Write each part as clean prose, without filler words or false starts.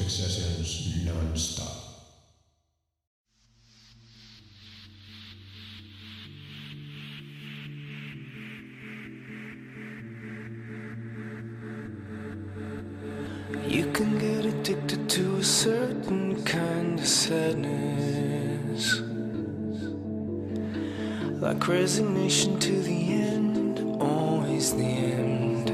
music sessions non-stop. You can get addicted to a certain kind of sadness, like resignation to the end, always the end.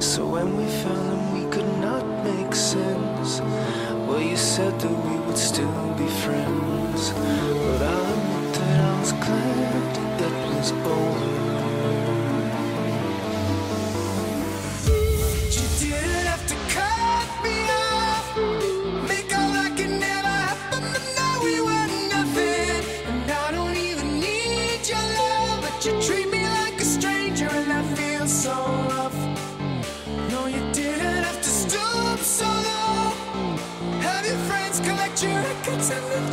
So when we found that we could not make sense, well, you said that we would still be friends, but I admit that I was glad that was over.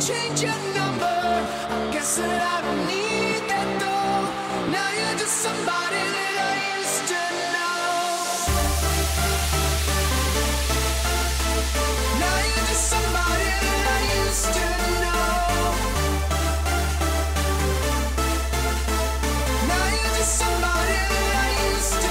Change your number. I guess that I don't need that though. Now you're just somebody that I used to know. Now you're just somebody that I used to know. Now you're just somebody that I used to know.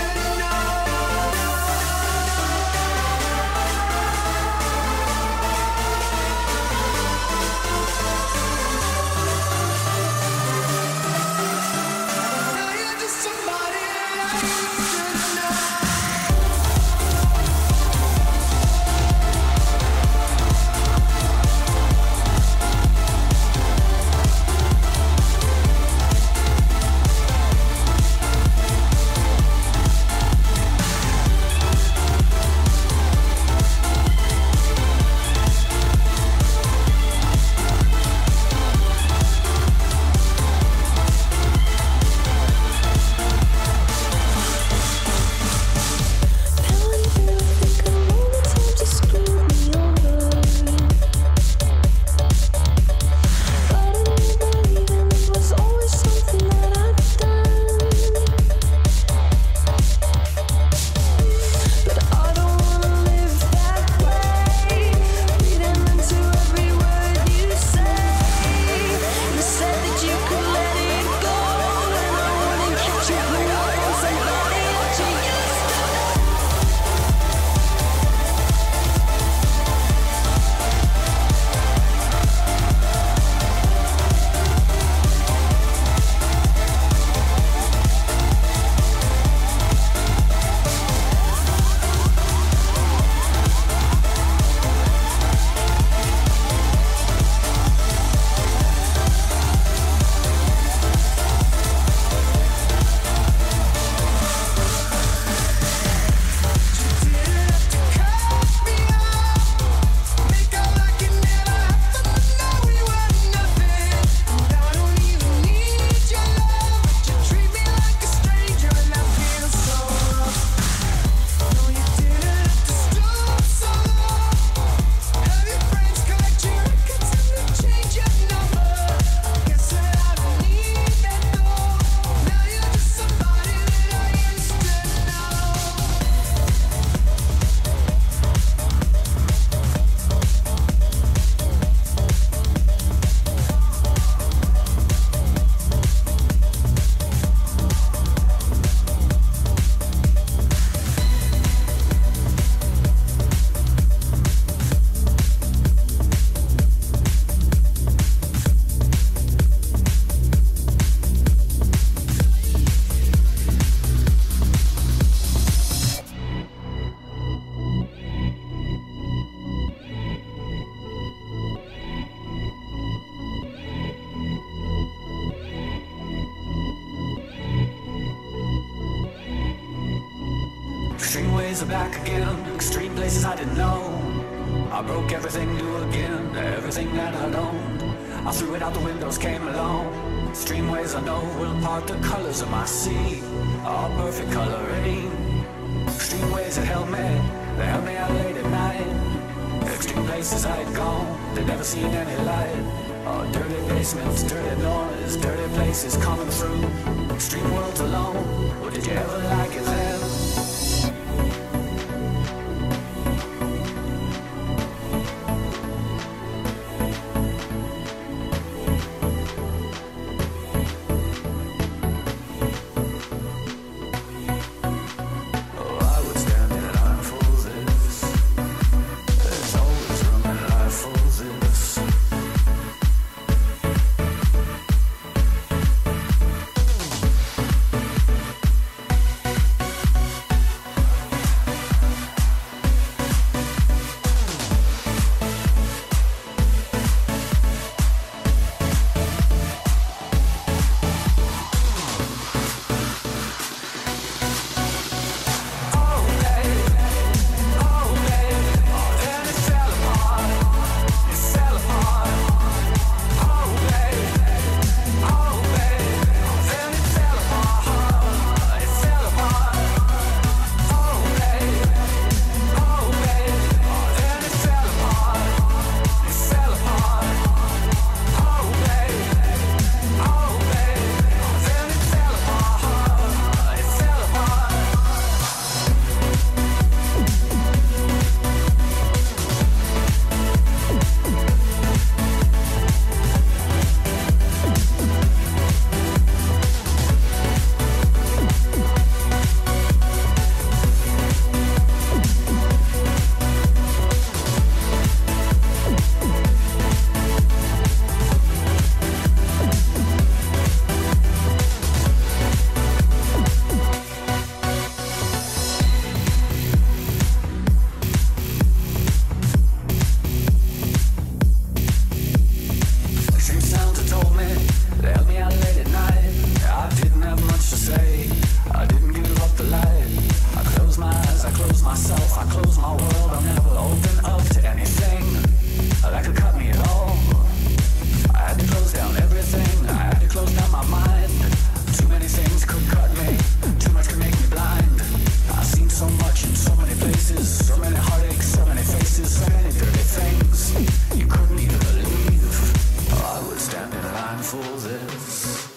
time for this.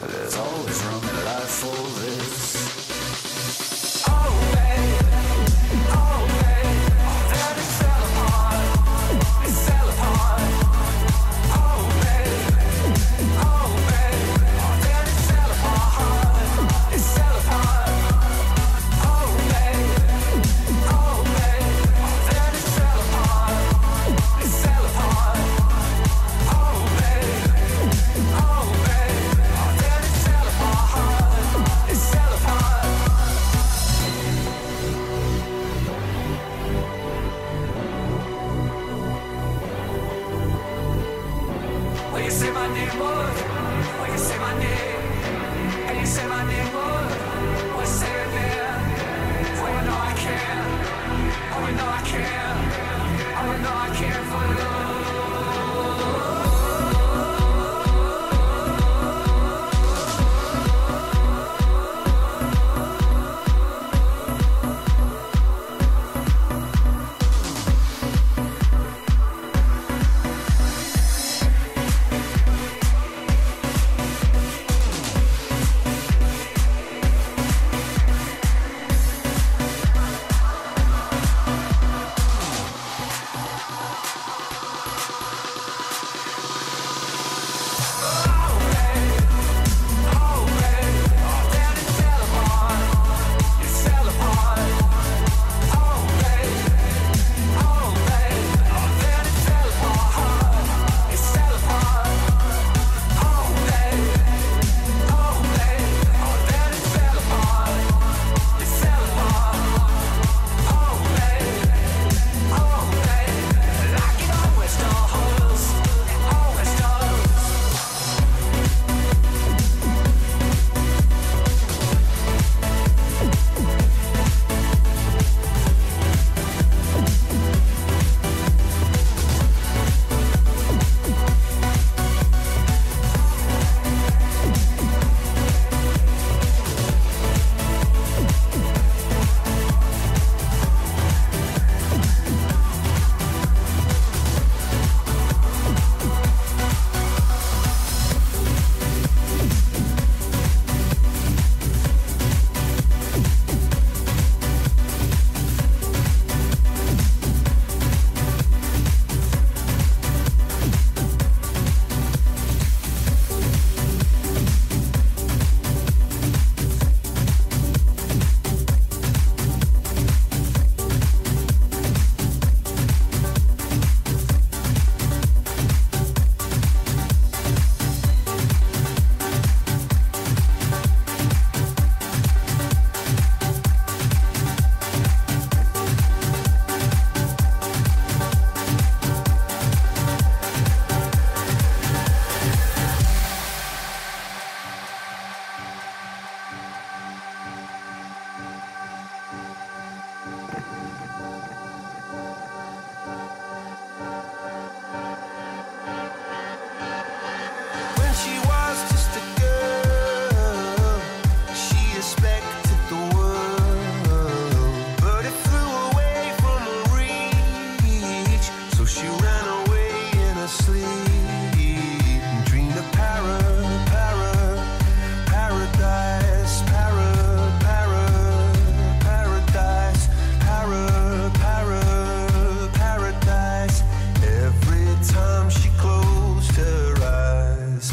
There's always room in life for this. Oh, baby, oh, baby, that it fell apart, it fell apart. Oh, baby, oh, baby, that it fell apart, it fell apart. Oh, baby, oh, baby, that it fell apart, it fell apart. Oh, baby, oh, baby, that it fell apart, it fell apart. When you say my name, boy, when you say my name, and you say my name, boy, we're sitting there. Oh, you know I care, oh, you know I care, oh, you know I care for love. Paradise. Every time she closed her eyes.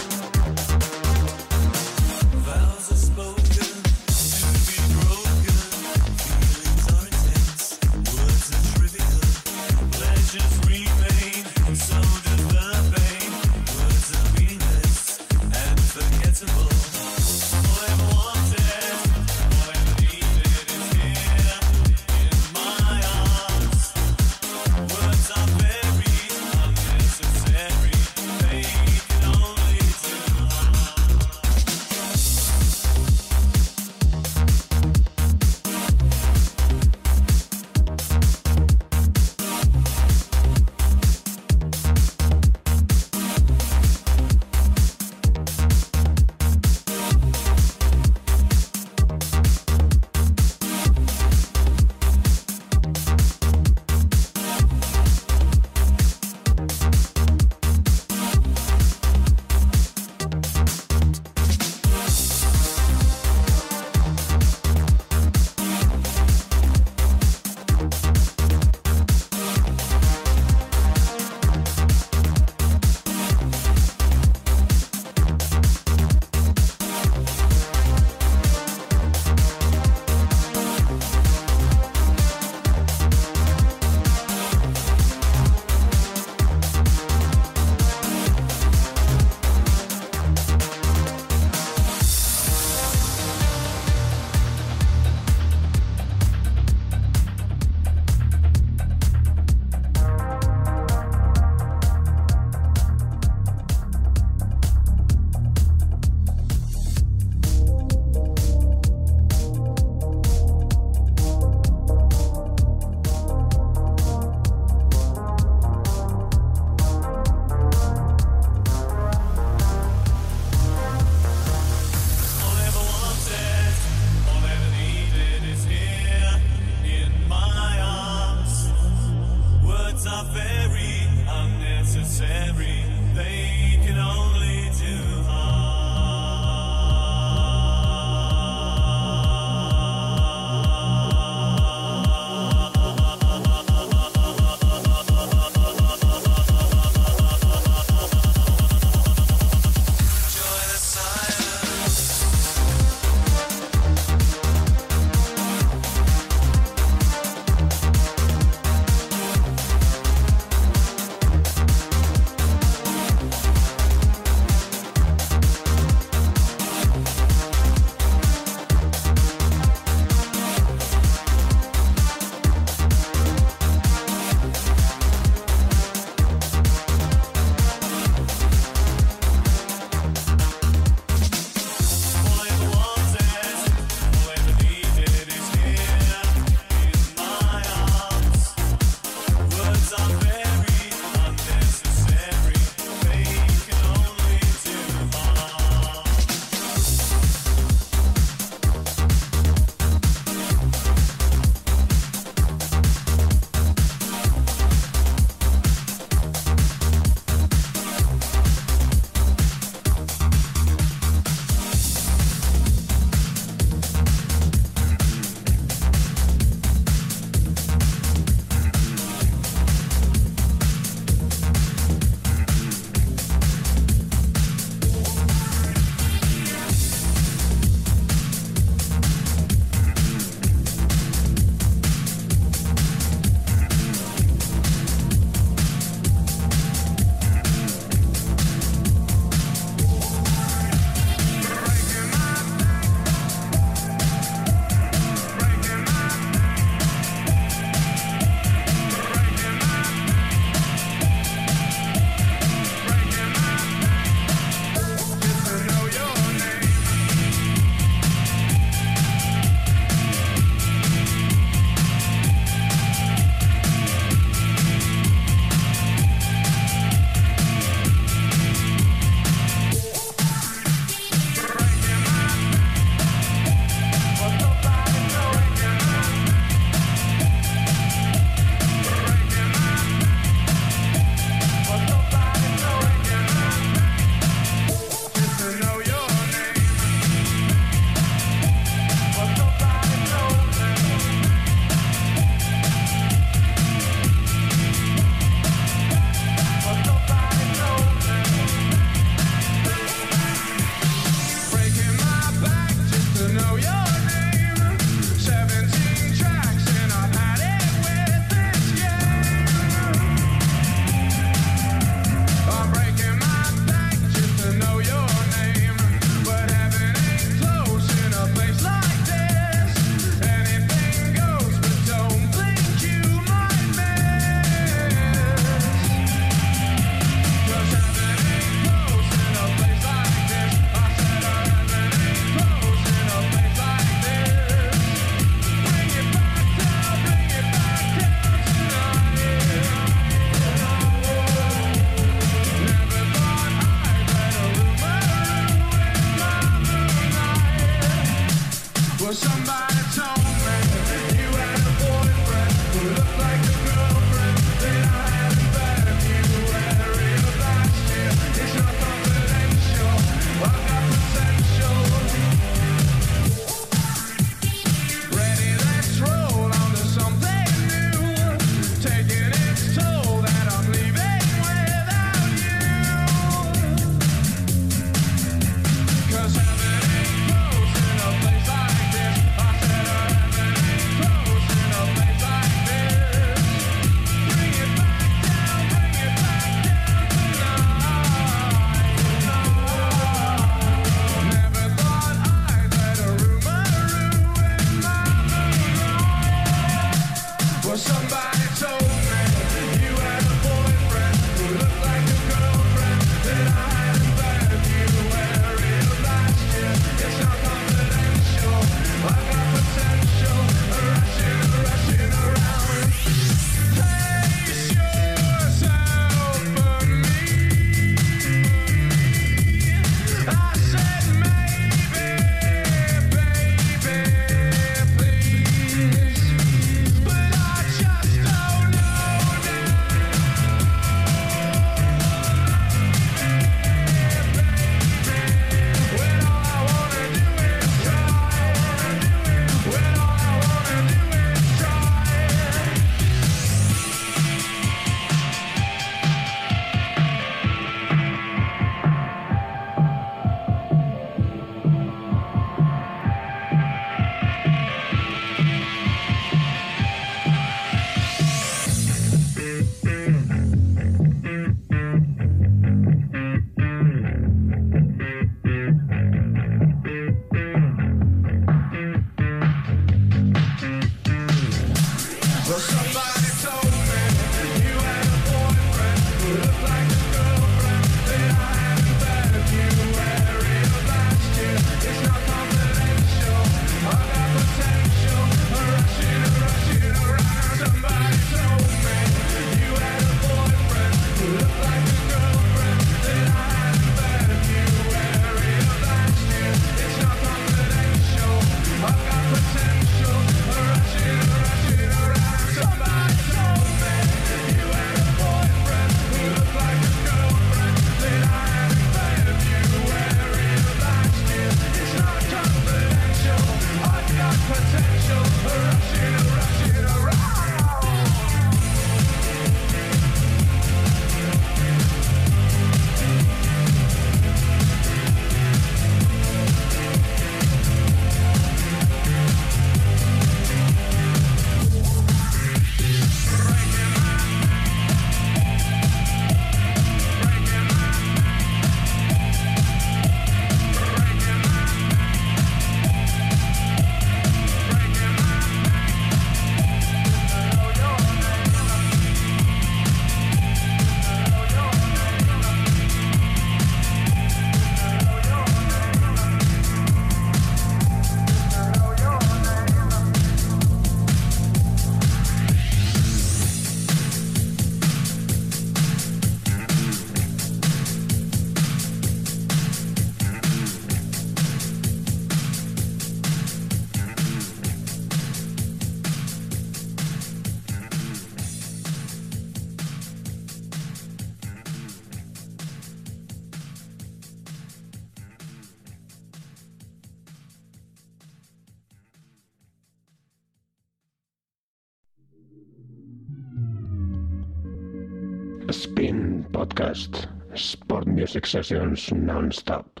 Spin Podcast, Sport Music Sessions Non-Stop.